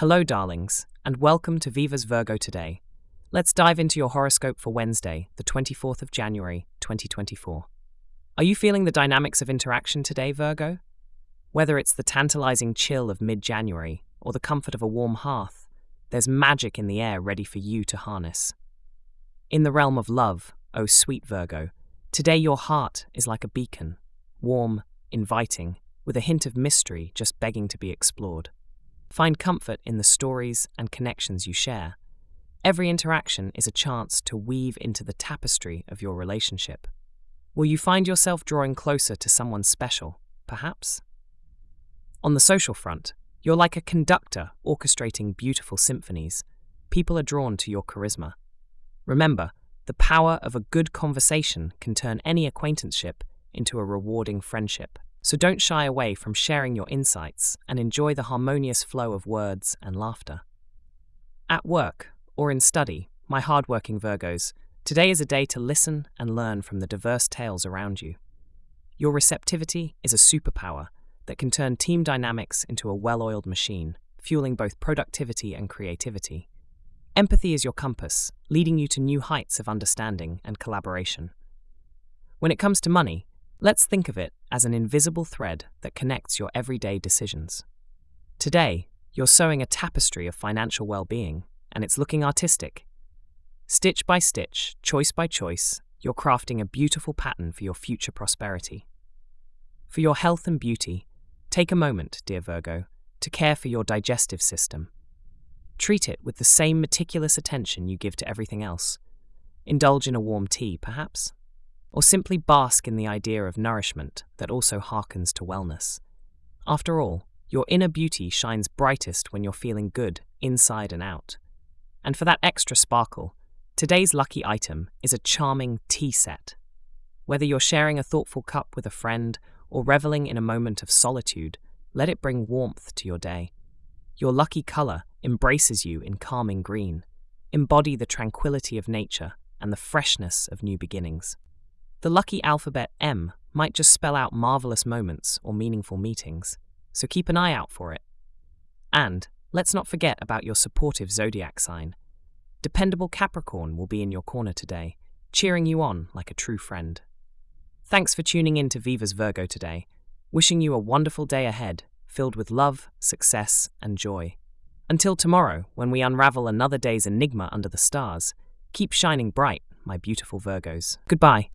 Hello, darlings, and welcome to Viva's Virgo Today. Let's dive into your horoscope for Wednesday, the 24th of January, 2024. Are you feeling the dynamics of interaction today, Virgo? Whether it's the tantalizing chill of mid-January or the comfort of a warm hearth, there's magic in the air ready for you to harness. In the realm of love, oh sweet Virgo, today your heart is like a beacon, warm, inviting, with a hint of mystery just begging to be explored. Find comfort in the stories and connections you share. Every interaction is a chance to weave into the tapestry of your relationship. Will you find yourself drawing closer to someone special, perhaps? On the social front, you're like a conductor orchestrating beautiful symphonies. People are drawn to your charisma. Remember, the power of a good conversation can turn any acquaintanceship into a rewarding friendship. So don't shy away from sharing your insights and enjoy the harmonious flow of words and laughter. At work or in study, my hardworking Virgos, today is a day to listen and learn from the diverse tales around you. Your receptivity is a superpower that can turn team dynamics into a well-oiled machine, fueling both productivity and creativity. Empathy is your compass, leading you to new heights of understanding and collaboration. When it comes to money, let's think of it as an invisible thread that connects your everyday decisions. Today, you're sewing a tapestry of financial well-being, and it's looking artistic. Stitch by stitch, choice by choice, you're crafting a beautiful pattern for your future prosperity. For your health and beauty, take a moment, dear Virgo, to care for your digestive system. Treat it with the same meticulous attention you give to everything else. Indulge in a warm tea, perhaps, or simply bask in the idea of nourishment that also harkens to wellness. After all, your inner beauty shines brightest when you're feeling good, inside and out. And for that extra sparkle, today's lucky item is a charming tea set. Whether you're sharing a thoughtful cup with a friend or reveling in a moment of solitude, let it bring warmth to your day. Your lucky color embraces you in calming green. Embody the tranquility of nature and the freshness of new beginnings. The lucky alphabet M might just spell out marvelous moments or meaningful meetings, so keep an eye out for it. And let's not forget about your supportive zodiac sign. Dependable Capricorn will be in your corner today, cheering you on like a true friend. Thanks for tuning in to Viva's Virgo Today, wishing you a wonderful day ahead, filled with love, success, and joy. Until tomorrow, when we unravel another day's enigma under the stars, keep shining bright, my beautiful Virgos. Goodbye.